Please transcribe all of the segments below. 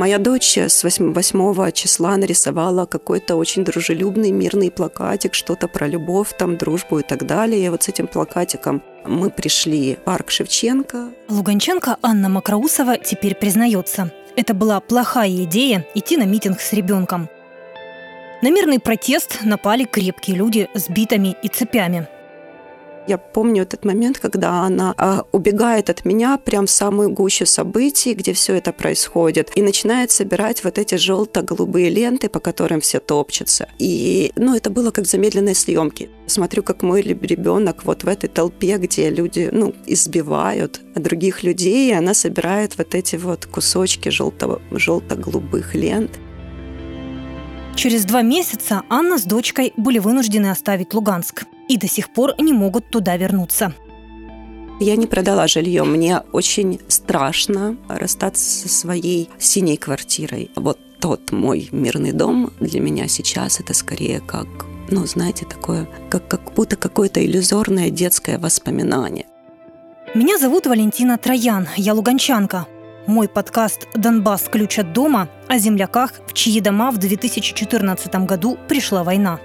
Моя дочь с 8 числа нарисовала какой-то очень дружелюбный мирный плакатик, что-то про любовь, там, дружбу и так далее. И вот с этим плакатиком мы пришли в парк Шевченко. Луганчанка Анна Мокроусова теперь признается. Это была плохая идея идти на митинг с ребенком. На мирный протест напали крепкие люди с битами и цепями. Я помню этот момент, когда она убегает от меня прям в самую гущу событий, где все это происходит, и начинает собирать вот эти желто-голубые ленты, по которым все топчутся. И, это было как в замедленной съемке. Смотрю, как мой ребенок вот в этой толпе, где люди, избивают других людей, и она собирает вот эти вот кусочки желто-голубых лент. Через 2 месяца Анна с дочкой были вынуждены оставить Луганск и до сих пор не могут туда вернуться. Я не продала жилье. Мне очень страшно расстаться со своей синей квартирой. Вот тот мой мирный дом для меня сейчас это скорее как, такое, как будто какое-то иллюзорное детское воспоминание. Меня зовут Валентина Троян. Я луганчанка. Мой подкаст «Донбасс. Ключ от дома» о земляках, в чьи дома в 2014 году пришла война.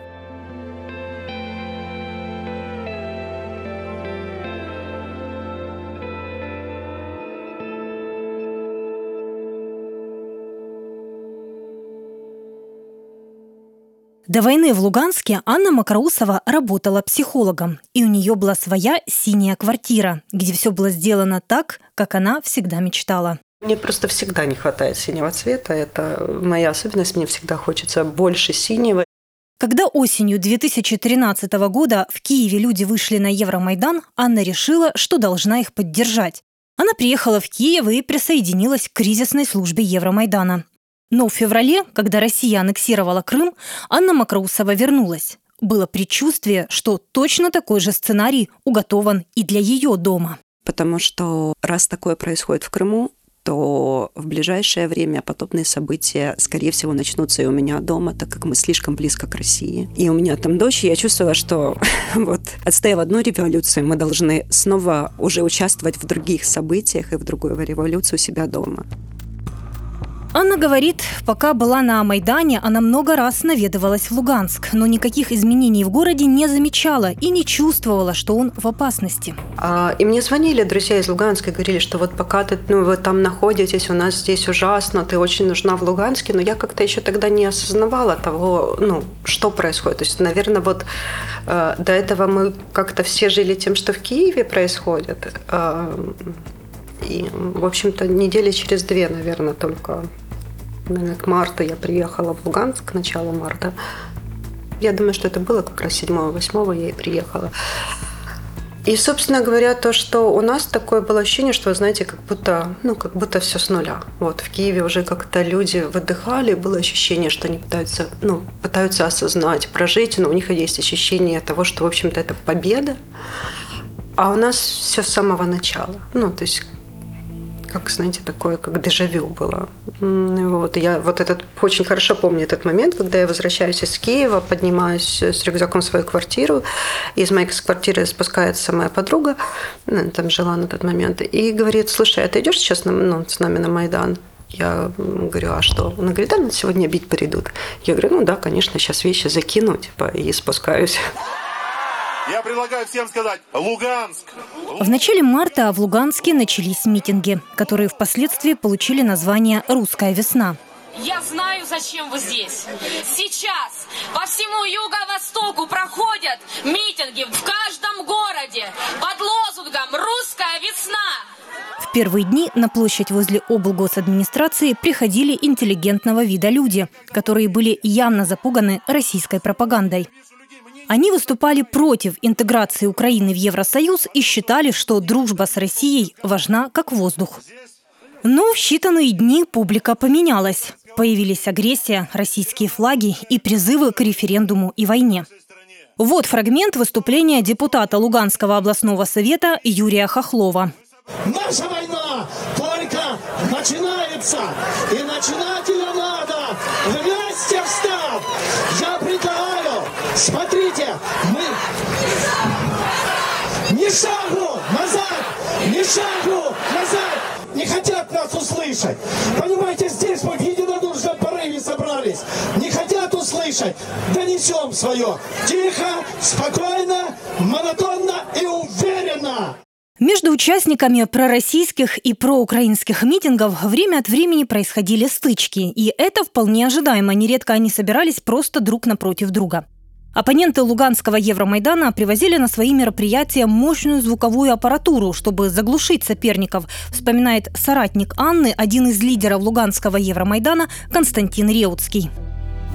До войны в Луганске Анна Мокроусова работала психологом, и у нее была своя синяя квартира, где все было сделано так, как она всегда мечтала. Мне просто всегда не хватает синего цвета, это моя особенность, мне всегда хочется больше синего. Когда осенью 2013 года в Киеве люди вышли на Евромайдан, Анна решила, что должна их поддержать. Она приехала в Киев и присоединилась к кризисной службе Евромайдана. Но в феврале, когда Россия аннексировала Крым, Анна Мокроусова вернулась. Было предчувствие, что точно такой же сценарий уготован и для ее дома. Потому что раз такое происходит в Крыму, то в ближайшее время подобные события, скорее всего, начнутся и у меня дома, так как мы слишком близко к России. И у меня там дочь, и я чувствовала, что отстояв одну революцию, мы должны снова уже участвовать в других событиях и в другую революцию у себя дома. Анна говорит, пока была на Майдане, она много раз наведывалась в Луганск, но никаких изменений в городе не замечала и не чувствовала, что он в опасности. И мне звонили друзья из Луганска и говорили, что вот пока ты, вы там находитесь, у нас здесь ужасно, ты очень нужна в Луганске, но я как-то еще тогда не осознавала того, что происходит. То есть, наверное, до этого мы как-то все жили тем, что в Киеве происходит. И, в общем-то, недели через 2, наверное, только... к марту я приехала в Луганск, к началу марта. Я думаю, что это было как раз 7-8 я и приехала. И, собственно говоря, то, что у нас такое было ощущение, что, знаете, как будто все с нуля. В Киеве уже как-то люди выдыхали, было ощущение, что они пытаются осознать, прожить, но у них есть ощущение того, что, в общем-то, это победа. А у нас все с самого начала. Как, знаете, такое, как дежавю было. Я очень хорошо помню этот момент, когда я возвращаюсь из Киева, поднимаюсь с рюкзаком в свою квартиру, из моей квартиры спускается моя подруга, там жила на тот момент, и говорит: слушай, а ты идешь сейчас с нами на Майдан? Я говорю: а что? Она говорит: да, нас сегодня бить придут. Я говорю: да, конечно, сейчас вещи закину, и спускаюсь. Я предлагаю всем сказать: Луганск! В начале марта в Луганске начались митинги, которые впоследствии получили название «Русская весна». Я знаю, зачем вы здесь. Сейчас по всему юго-востоку проходят митинги в каждом городе под лозунгом «Русская весна». В первые дни на площадь возле облгосадминистрации приходили интеллигентного вида люди, которые были явно запуганы российской пропагандой. Они выступали против интеграции Украины в Евросоюз и считали, что дружба с Россией важна как воздух. Но в считанные дни публика поменялась. Появились агрессия, российские флаги и призывы к референдуму и войне. Вот фрагмент выступления депутата Луганского областного совета Юрия Хохлова. Наша война только начинается, и начинать ее надо вместе в штаб. Я предлагаю, смотрите, мы ни шагу назад, ни шагу назад. Не хотят нас услышать. Понимаете, здесь мы услышать. Донесем свое. Тихо, спокойно, монотонно и уверенно. Между участниками пророссийских и проукраинских митингов время от времени происходили стычки. И это вполне ожидаемо. Нередко они собирались просто друг напротив друга. Оппоненты луганского Евромайдана привозили на свои мероприятия мощную звуковую аппаратуру, чтобы заглушить соперников, вспоминает соратник Анны, один из лидеров луганского Евромайдана Константин Реуцкий.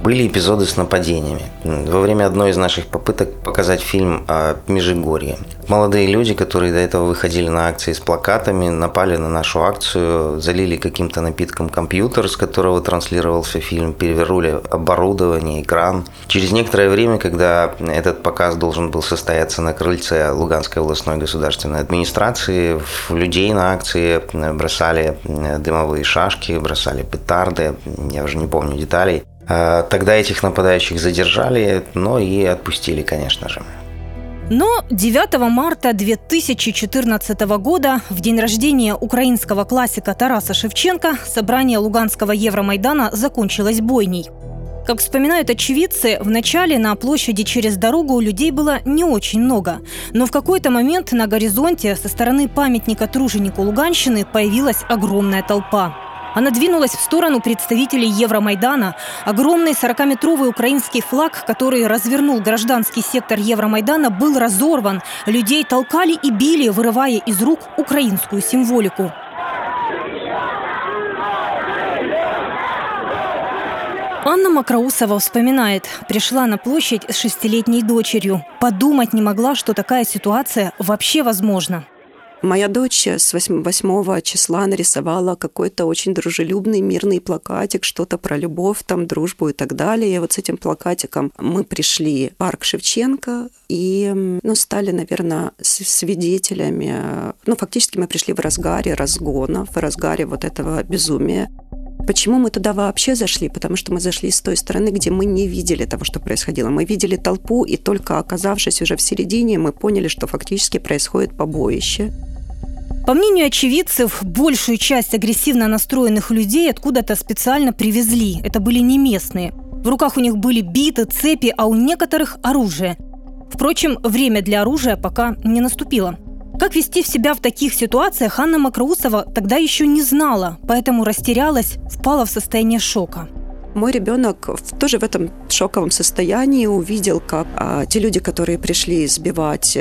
Были эпизоды с нападениями. Во время одной из наших попыток показать фильм о Межигорье. Молодые люди, которые до этого выходили на акции с плакатами, напали на нашу акцию, залили каким-то напитком компьютер, с которого транслировался фильм, перевернули оборудование, экран. Через некоторое время, когда этот показ должен был состояться на крыльце Луганской областной государственной администрации, в людей на акции бросали дымовые шашки, бросали петарды, я уже не помню деталей. Тогда этих нападающих задержали, но и отпустили, конечно же. Но 9 марта 2014 года, в день рождения украинского классика Тараса Шевченко, собрание луганского Евромайдана закончилось бойней. Как вспоминают очевидцы, вначале на площади через дорогу у людей было не очень много. Но в какой-то момент на горизонте со стороны памятника труженику Луганщины появилась огромная толпа. Она двинулась в сторону представителей Евромайдана. Огромный 40-метровый украинский флаг, который развернул гражданский сектор Евромайдана, был разорван. Людей толкали и били, вырывая из рук украинскую символику. Анна Мокроусова вспоминает, пришла на площадь с 6-летней дочерью. Подумать не могла, что такая ситуация вообще возможна. Моя дочь с 8 числа нарисовала какой-то очень дружелюбный мирный плакатик, что-то про любовь, там, дружбу и так далее. И вот с этим плакатиком мы пришли в парк Шевченко и стали, наверное, свидетелями. Фактически мы пришли в разгаре разгона, в разгаре вот этого безумия. Почему мы туда вообще зашли? Потому что мы зашли с той стороны, где мы не видели того, что происходило. Мы видели толпу, и только оказавшись уже в середине, мы поняли, что фактически происходит побоище. По мнению очевидцев, большую часть агрессивно настроенных людей откуда-то специально привезли. Это были не местные. В руках у них были биты, цепи, а у некоторых – оружие. Впрочем, время для оружия пока не наступило. Как вести себя в таких ситуациях, Анна Мокроусова тогда еще не знала, поэтому растерялась, впала в состояние шока. Мой ребенок тоже в этом шоковом состоянии увидел, как те люди, которые пришли сбивать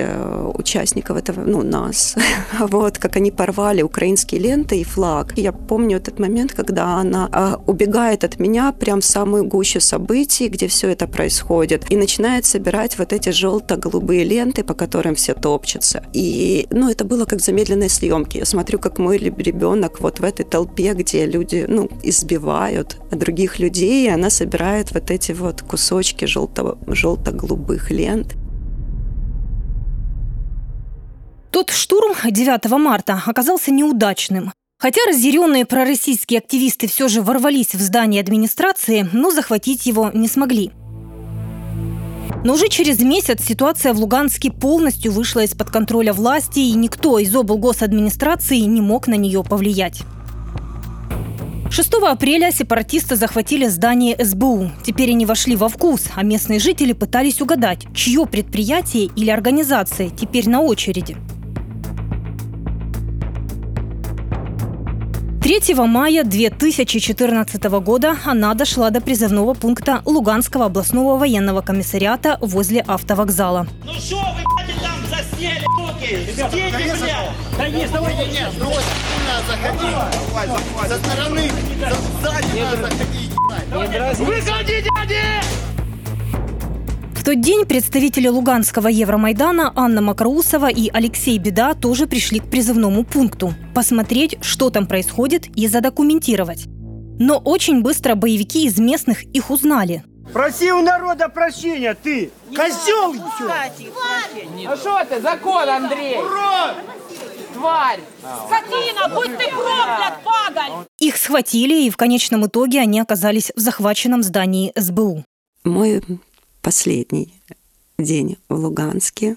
участников этого, нас, вот, как они порвали украинские ленты и флаг. И я помню этот момент, когда она убегает от меня прям в самую гущу событий, где все это происходит, и начинает собирать вот эти желто-голубые ленты, по которым все топчутся. И, это было как замедленные съемки. Я смотрю, как мой ребенок вот в этой толпе, где люди, избивают других людей, и она собирает вот эти вот кусочки желто-голубых лент. Тот штурм 9 марта оказался неудачным. Хотя разъяренные пророссийские активисты все же ворвались в здание администрации, но захватить его не смогли. Но уже через месяц ситуация в Луганске полностью вышла из-под контроля власти, и никто из облгосадминистрации не мог на нее повлиять. 6 апреля сепаратисты захватили здание СБУ. Теперь они вошли во вкус, а местные жители пытались угадать, чье предприятие или организация теперь на очереди. 3 мая 2014 года она дошла до призывного пункта Луганского областного военного комиссариата возле автовокзала. Ну что вы, блядь, там засняли, суки? Сидите, блядь! Да нет, давайте, нет, брось! Заходи! Со стороны! Сзади надо заходить! Выходи, дядя! В тот день представители Луганского Евромайдана Анна Мокроусова и Алексей Беда тоже пришли к призывному пункту – посмотреть, что там происходит, и задокументировать. Но очень быстро боевики из местных их узнали. Проси у народа прощения, ты! Козел! Ну что ты, закон, Андрей! Ура! Тварь! Скотина, будь ты проклят, падаль! Их схватили, и в конечном итоге они оказались в захваченном здании СБУ. Мой последний день в Луганске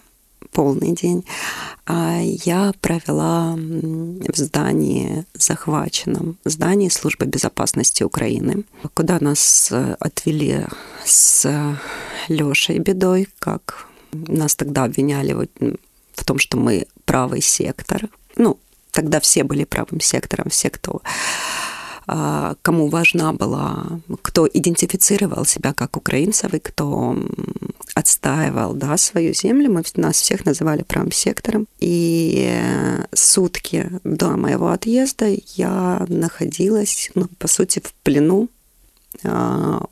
полный день, я провела в здании, захваченном здании Службы безопасности Украины, куда нас отвели с Лешей Бедой, как нас тогда обвиняли в том, что мы правый сектор. Ну, тогда все были правым сектором, все, кому важна была, кто идентифицировал себя как украинцев и кто отстаивал, да, свою землю. Нас всех называли правым сектором. И сутки до моего отъезда я находилась, ну, по сути, в плену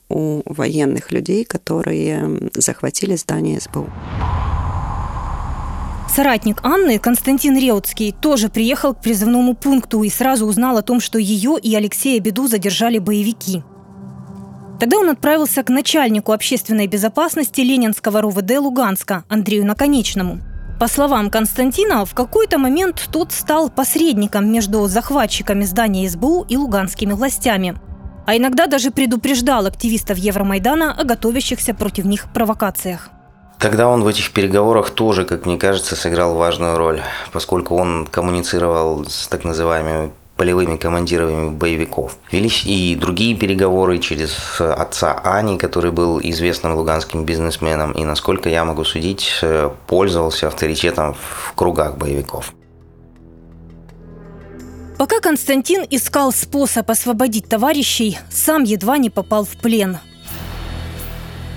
у военных людей, которые захватили здание СБУ. Соратник Анны, Константин Реуцкий, тоже приехал к призывному пункту и сразу узнал о том, что ее и Алексея Беду задержали боевики. Тогда он отправился к начальнику общественной безопасности Ленинского РОВД Луганска Андрею Наконечному. По словам Константина, в какой-то момент тот стал посредником между захватчиками здания СБУ и луганскими властями, а иногда даже предупреждал активистов Евромайдана о готовящихся против них провокациях. Тогда он в этих переговорах тоже, как мне кажется, сыграл важную роль, поскольку он коммуницировал с так называемыми полевыми командирами боевиков. Велись и другие переговоры через отца Ани, который был известным луганским бизнесменом и, насколько я могу судить, пользовался авторитетом в кругах боевиков. Пока Константин искал способ освободить товарищей, сам едва не попал в плен.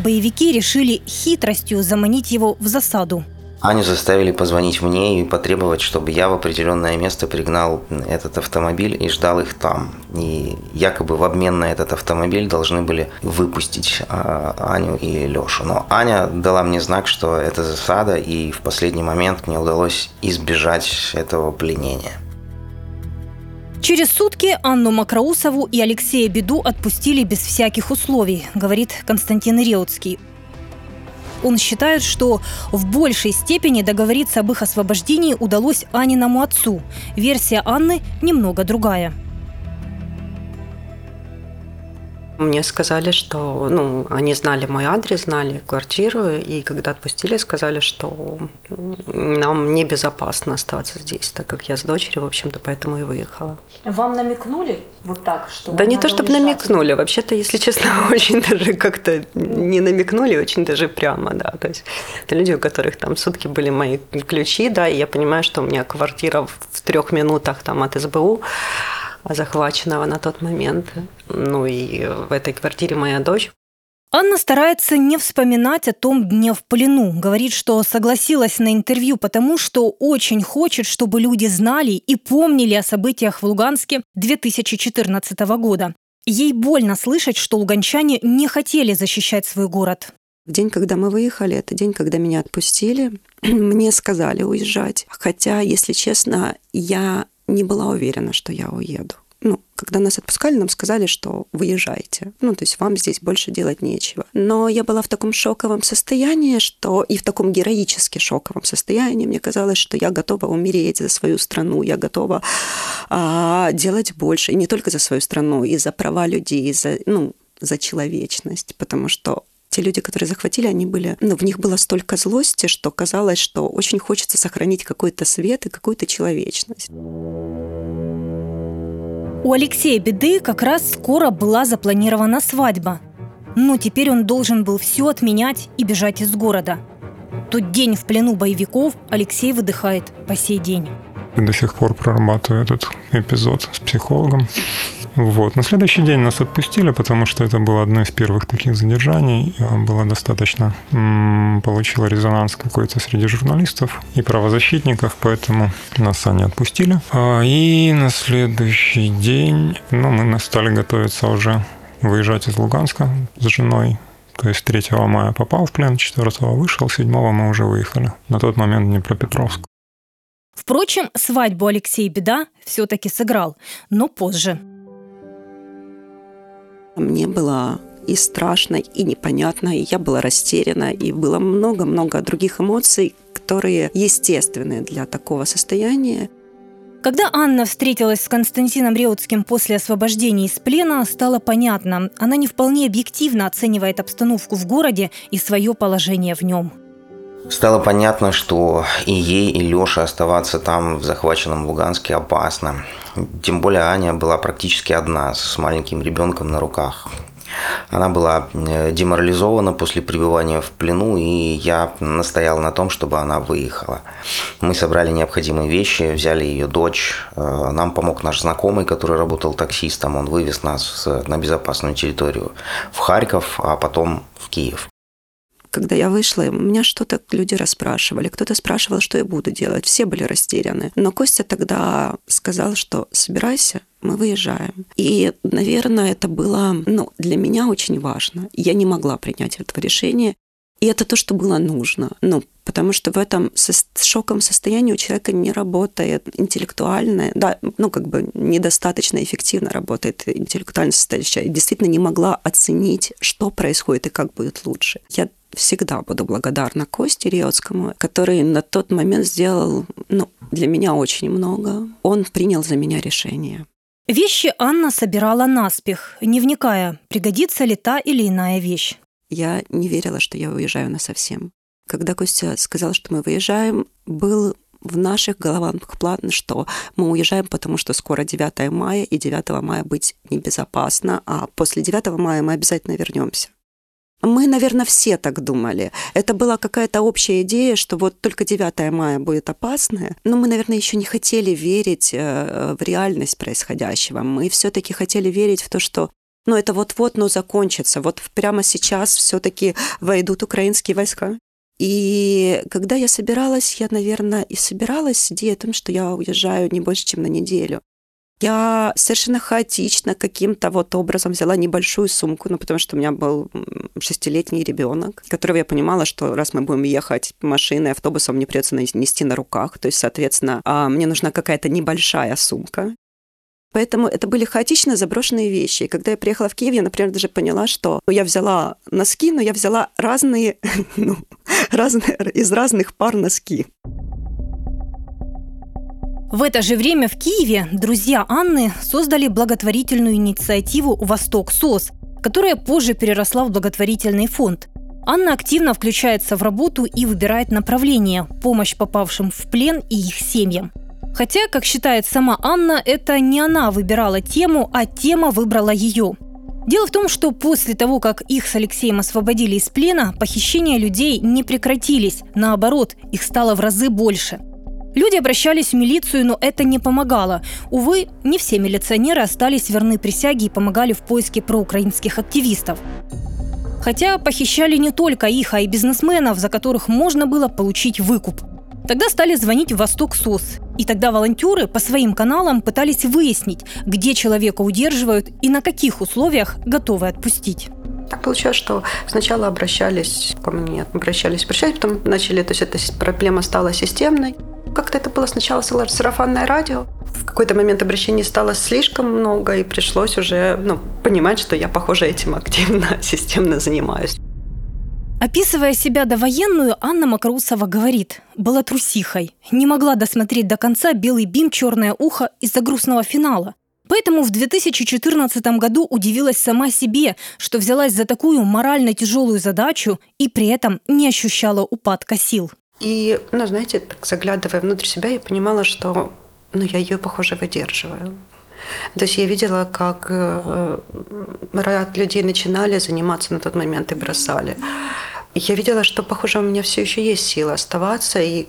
Боевики решили хитростью заманить его в засаду. Аню заставили позвонить мне и потребовать, чтобы я в определенное место пригнал этот автомобиль и ждал их там. И якобы в обмен на этот автомобиль должны были выпустить Аню и Лешу. Но Аня дала мне знак, что это засада, и в последний момент мне удалось избежать этого пленения. Через сутки Анну Мокроусову и Алексея Беду отпустили без всяких условий, говорит Константин Реуцкий. Он считает, что в большей степени договориться об их освобождении удалось Аниному отцу. Версия Анны немного другая. Мне сказали, что, ну, они знали мой адрес, знали квартиру, и когда отпустили, сказали, что нам небезопасно оставаться здесь, так как я с дочерью, в общем-то, поэтому и выехала. Вам намекнули вот так, что? Да не то, чтобы намекнули, вообще-то, если честно, очень даже как-то не намекнули, очень даже прямо, да. То есть это люди, у которых там сутки были мои ключи, да, и я понимаю, что у меня квартира в 3 минутах там от СБУ, захваченного на тот момент. Ну и в этой квартире моя дочь. Анна старается не вспоминать о том дне в плену. Говорит, что согласилась на интервью потому, что очень хочет, чтобы люди знали и помнили о событиях в Луганске 2014 года. Ей больно слышать, что луганчане не хотели защищать свой город. День, когда мы выехали, это день, когда меня отпустили. Мне сказали уезжать. Хотя, если честно, я не была уверена, что я уеду. Ну, когда нас отпускали, нам сказали, что вы езжайте. Ну, то есть вам здесь больше делать нечего. Но я была в таком шоковом состоянии, что и в таком героически шоковом состоянии, мне казалось, что я готова умереть за свою страну, я готова делать больше. И не только за свою страну, и за права людей, и за, ну, за человечность. Потому что те люди, которые захватили, они были, ну, в них было столько злости, что казалось, что очень хочется сохранить какой-то свет и какую-то человечность. У Алексея Беды как раз скоро была запланирована свадьба. Но теперь он должен был все отменять и бежать из города. Тот день в плену боевиков Алексей выдыхает по сей день. До сих пор прорабатываю этот эпизод с психологом. Вот. На следующий день нас отпустили, потому что это было одно из первых таких задержаний. Было достаточно, получило резонанс какой-то среди журналистов и правозащитников, поэтому нас они отпустили. И на следующий день, ну, мы стали готовиться уже выезжать из Луганска с женой. То есть 3 мая попал в плен, 4 вышел, 7 мы уже выехали. На тот момент Днепропетровск. Впрочем, свадьбу Алексей Беда все-таки сыграл, но позже. Мне было и страшно, и непонятно, и я была растеряна, и было много-много других эмоций, которые естественны для такого состояния. Когда Анна встретилась с Константином Реуцким после освобождения из плена, стало понятно, она не вполне объективно оценивает обстановку в городе и свое положение в нем. Стало понятно, что и ей, и Лёше оставаться там, в захваченном Луганске, опасно. Тем более Аня была практически одна, с маленьким ребенком на руках. Она была деморализована после пребывания в плену, и я настоял на том, чтобы она выехала. Мы собрали необходимые вещи, взяли ее дочь. Нам помог наш знакомый, который работал таксистом. Он вывез нас на безопасную территорию в Харьков, а потом в Киев. Когда я вышла, меня что-то люди расспрашивали. Кто-то спрашивал, что я буду делать. Все были растеряны. Но Костя тогда сказал, что собирайся, мы выезжаем. И, наверное, это было для меня очень важно. Я не могла принять этого решения. И это то, что было нужно. Потому что в этом шоковом состоянии у человека не работает интеллектуальное, недостаточно эффективно работает интеллектуальная составляющая. Я действительно не могла оценить, что происходит и как будет лучше. Я всегда буду благодарна Косте Реуцкому, который на тот момент сделал, для меня очень много. Он принял за меня решение. Вещи Анна собирала наспех, не вникая, пригодится ли та или иная вещь. Я не верила, что я уезжаю насовсем. Когда Костя сказал, что мы выезжаем, был в наших головах план, что мы уезжаем, потому что скоро 9 мая, и 9 мая быть небезопасно, а после 9 мая мы обязательно вернемся. Мы, наверное, все так думали. Это была какая-то общая идея, что вот только 9 мая будет опасное. Но мы, наверное, еще не хотели верить в реальность происходящего. Мы все-таки хотели верить в то, что это вот-вот, закончится. Вот прямо сейчас все-таки войдут украинские войска. И когда я собиралась, я, наверное, и собиралась с идеей о том, что я уезжаю не больше, чем на неделю. Я совершенно хаотично каким-то образом взяла небольшую сумку, потому что у меня был 6-летний ребенок, которого я понимала, что раз мы будем ехать машиной, автобусом, мне придется нести на руках. То есть, соответственно, мне нужна какая-то небольшая сумка. Поэтому это были хаотично заброшенные вещи. И когда я приехала в Киев, я, например, даже поняла, что я взяла носки, но я взяла разные из разных пар носки. В это же время в Киеве друзья Анны создали благотворительную инициативу «Восток СОС», которая позже переросла в благотворительный фонд. Анна активно включается в работу и выбирает направление – помощь попавшим в плен и их семьям. Хотя, как считает сама Анна, это не она выбирала тему, а тема выбрала ее. Дело в том, что после того, как их с Алексеем освободили из плена, похищения людей не прекратились. Наоборот, их стало в разы больше. Люди обращались в милицию, но это не помогало. Увы, не все милиционеры остались верны присяге и помогали в поиске проукраинских активистов. Хотя похищали не только их, а и бизнесменов, за которых можно было получить выкуп. Тогда стали звонить в «Восток СОС». И тогда волонтеры по своим каналам пытались выяснить, где человека удерживают и на каких условиях готовы отпустить. Так получилось, что сначала обращались ко мне, обращались, потом начали, то есть эта проблема стала системной. Как-то это было сначала сарафанное радио. В какой-то момент обращений стало слишком много, и пришлось уже понимать, что я, похоже, этим активно, системно занимаюсь. Описывая себя довоенную, Анна Мокроусова говорит: «Была трусихой, не могла досмотреть до конца «Белый бим, черное ухо» из-за грустного финала. Поэтому в 2014 году удивилась сама себе, что взялась за такую морально тяжелую задачу и при этом не ощущала упадка сил». И, так заглядывая внутрь себя, я понимала, что я ее, похоже, выдерживаю. То есть я видела, как ряд людей начинали заниматься на тот момент и бросали. Я видела, что, похоже, у меня все еще есть сила оставаться. И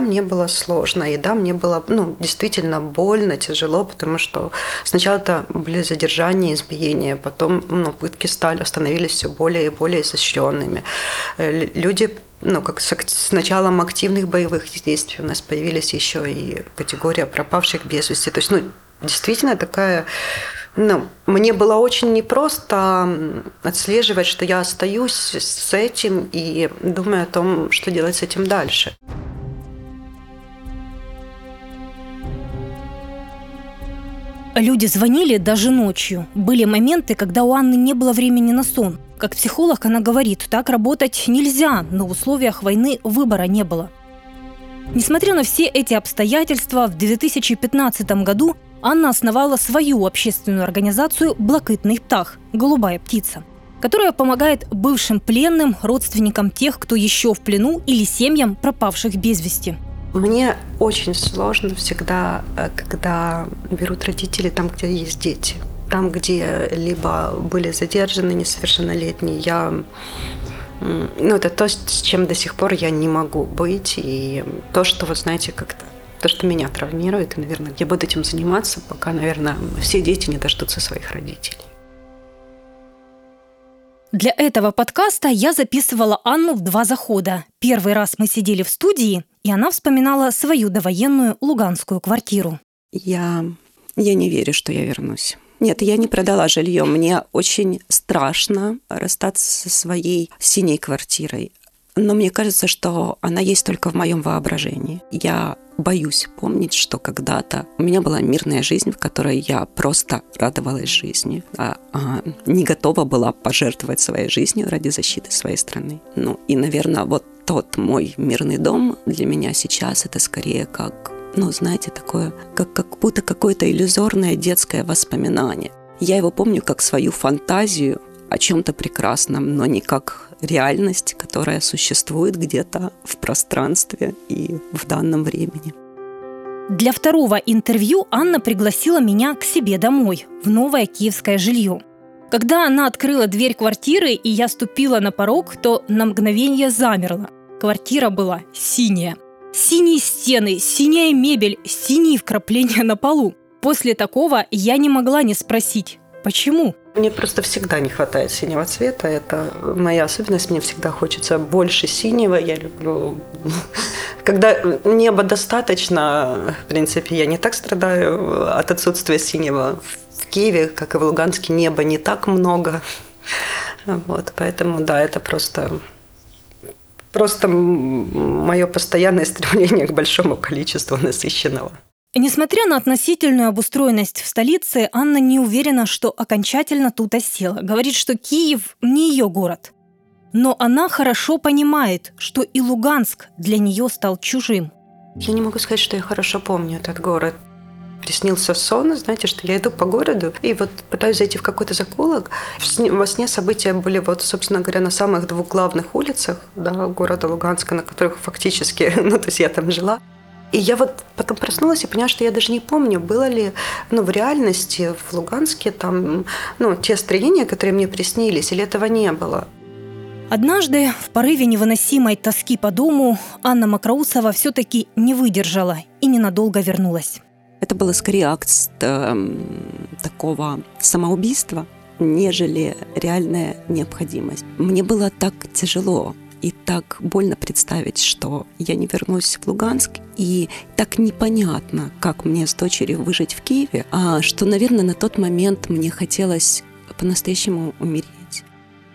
мне было сложно, и мне было действительно больно, тяжело, потому что сначала-то были задержания, избиения, потом пытки становились все более и более изощренными. Люди, с началом активных боевых действий у нас появились еще и категория пропавших без вести. То есть, действительно такая... мне было очень непросто отслеживать, что я остаюсь с этим и думаю о том, что делать с этим дальше. Люди звонили даже ночью. Были моменты, когда у Анны не было времени на сон. Как психолог она говорит, так работать нельзя, но в условиях войны выбора не было. Несмотря на все эти обстоятельства, в 2015 году Анна основала свою общественную организацию «Блакитный птах» – «Голубая птица». которая помогает бывшим пленным, родственникам тех, кто еще в плену, или семьям пропавших без вести. Мне очень сложно всегда, когда берут родители там, где есть дети. Там, где либо были задержаны несовершеннолетние, это то, с чем до сих пор я не могу быть. И то, что, то, что меня травмирует, и, наверное, я буду этим заниматься, пока, наверное, все дети не дождутся своих родителей. Для этого подкаста я записывала Анну в 2 захода. Первый раз мы сидели в студии, и она вспоминала свою довоенную луганскую квартиру. Я не верю, что я вернусь. Нет, я не продала жилье. Мне очень страшно расстаться со своей синей квартирой. Но мне кажется, что она есть только в моем воображении. Я боюсь помнить, что когда-то у меня была мирная жизнь, в которой я просто радовалась жизни, не готова была пожертвовать своей жизнью ради защиты своей страны. Наверное, тот мой мирный дом для меня сейчас это скорее как... такое, как будто какое-то иллюзорное детское воспоминание. Я его помню как свою фантазию о чем-то прекрасном, но не как реальность, которая существует где-то в пространстве и в данном времени. Для второго интервью Анна пригласила меня к себе домой, в новое киевское жилье. Когда она открыла дверь квартиры, и я ступила на порог, то на мгновение замерла. Квартира была синяя. Синие стены, синяя мебель, синие вкрапления на полу. После такого я не могла не спросить, почему? Мне просто всегда не хватает синего цвета. Это моя особенность. Мне всегда хочется больше синего. Я люблю... Когда неба достаточно, в принципе, я не так страдаю от отсутствия синего. В Киеве, как и в Луганске, неба не так много. Поэтому, да, это просто мое постоянное стремление к большому количеству насыщенного. Несмотря на относительную обустроенность в столице, Анна не уверена, что окончательно тут осела. Говорит, что Киев не ее город. Но она хорошо понимает, что и Луганск для нее стал чужим. Я не могу сказать, что я хорошо помню этот город. Приснился сон, что я иду по городу и пытаюсь зайти в какой-то закоулок. Во сне события были, собственно говоря, на самых 2 главных улицах города Луганска, на которых фактически, я там жила. И я потом проснулась и поняла, что я даже не помню, было ли, в реальности в Луганске там, те строения, которые мне приснились, или этого не было. Однажды в порыве невыносимой тоски по дому Анна Мокроусова все-таки не выдержала и ненадолго вернулась. Это было скорее акт такого самоубийства, нежели реальная необходимость. Мне было так тяжело и так больно представить, что я не вернусь в Луганск, и так непонятно, как мне с дочерью выжить в Киеве, что, наверное, на тот момент мне хотелось по-настоящему умереть.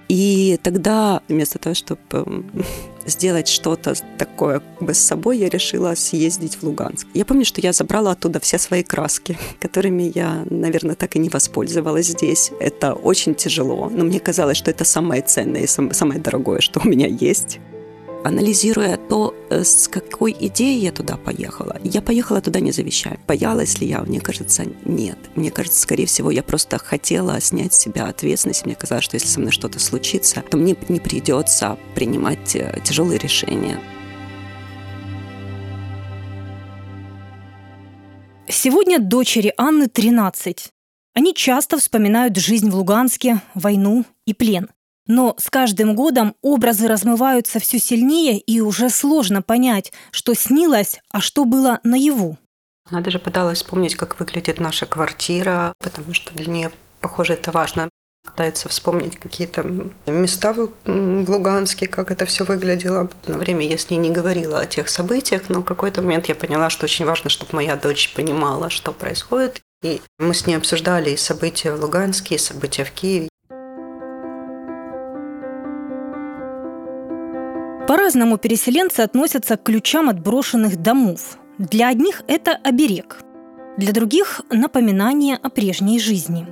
И тогда вместо того, чтобы сделать что-то такое с собой, я решила съездить в Луганск. Я помню, что я забрала оттуда все свои краски, которыми я, наверное, так и не воспользовалась здесь. Это очень тяжело, но мне казалось, что это самое ценное и самое дорогое, что у меня есть. Анализируя то, с какой идеей я туда поехала. Я поехала туда не завещая. Боялась ли я? Мне кажется, нет. Мне кажется, скорее всего, я просто хотела снять с себя ответственность. Мне казалось, что если со мной что-то случится, то мне не придется принимать тяжелые решения. Сегодня дочери Анны 13. Они часто вспоминают жизнь в Луганске, войну и плен. Но с каждым годом образы размываются все сильнее, и уже сложно понять, что снилось, а что было наяву. Она даже пыталась вспомнить, как выглядит наша квартира, потому что для нее, похоже, это важно. Пытается вспомнить какие-то места в Луганске, как это все выглядело. На время я с ней не говорила о тех событиях, но в какой-то момент я поняла, что очень важно, чтобы моя дочь понимала, что происходит. И мы с ней обсуждали и события в Луганске, и события в Киеве. По-разному переселенцы относятся к ключам от брошенных домов. Для одних это оберег, для других – напоминание о прежней жизни.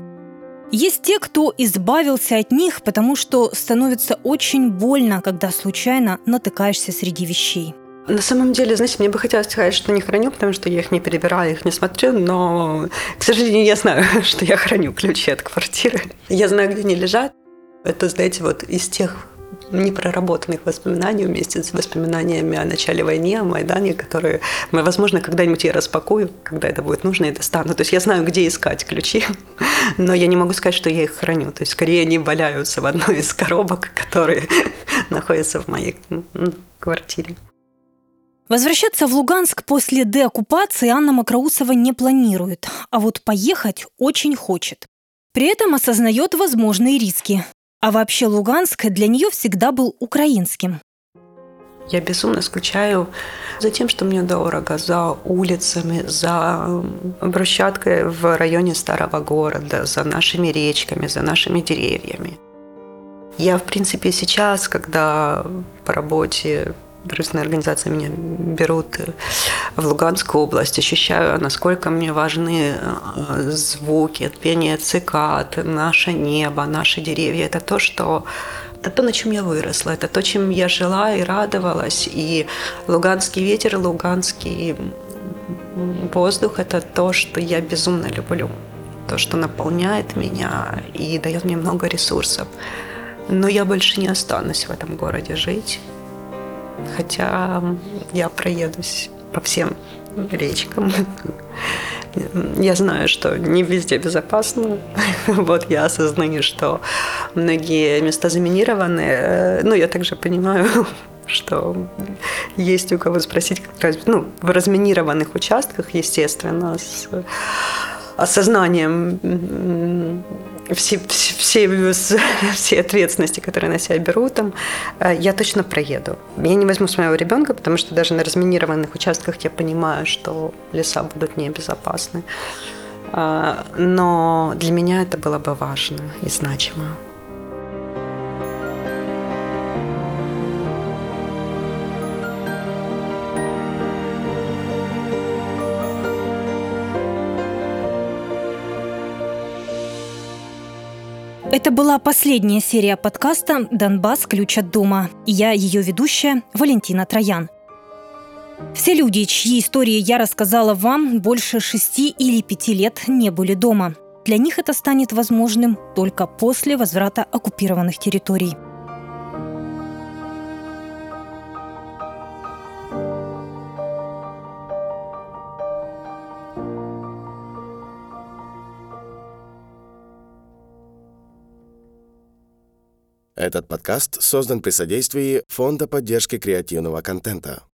Есть те, кто избавился от них, потому что становится очень больно, когда случайно натыкаешься среди вещей. На самом деле, мне бы хотелось сказать, что не храню, потому что я их не перебираю, их не смотрю, но, к сожалению, я знаю, что я храню ключи от квартиры. Я знаю, где они лежат. Это, знаете, вот из тех непроработанных воспоминаний вместе с воспоминаниями о начале войны, о Майдане, которые, возможно, когда-нибудь я распакую, когда это будет нужно, и достану. То есть я знаю, где искать ключи, но я не могу сказать, что я их храню. То есть скорее они валяются в одной из коробок, которые находятся в моей квартире. Возвращаться в Луганск после деоккупации Анна Мокроусова не планирует, а вот поехать очень хочет. При этом осознает возможные риски. А вообще Луганск для нее всегда был украинским. Я безумно скучаю за тем, что мне дорого, за улицами, за брусчаткой в районе старого города, за нашими речками, за нашими деревьями. Я, в принципе, сейчас, когда по работе дружественные организации меня берут в Луганскую область, ощущаю, насколько мне важны звуки, пение цикад, наше небо, наши деревья. Это то, на чем я выросла, это то, чем я жила и радовалась. И луганский ветер, луганский воздух – это то, что я безумно люблю, то, что наполняет меня и дает мне много ресурсов. Но я больше не останусь в этом городе жить. Хотя я проедусь по всем речкам. Я знаю, что не везде безопасно. Вот я осознаю, что многие места заминированы. Но я также понимаю, что есть у кого спросить, как раз в разминированных участках, естественно, с осознанием все ответственности, которые на себя беру, там, я точно проеду. Я не возьму своего ребенка, потому что даже на разминированных участках я понимаю, что леса будут небезопасны. Но для меня это было бы важно и значимо. Это была последняя серия подкаста «Донбасс. Ключ от дома». И я, ее ведущая, Валентина Троян. Все люди, чьи истории я рассказала вам, больше 6 или 5 лет не были дома. Для них это станет возможным только после возврата оккупированных территорий. Этот подкаст создан при содействии Фонда поддержки креативного контента.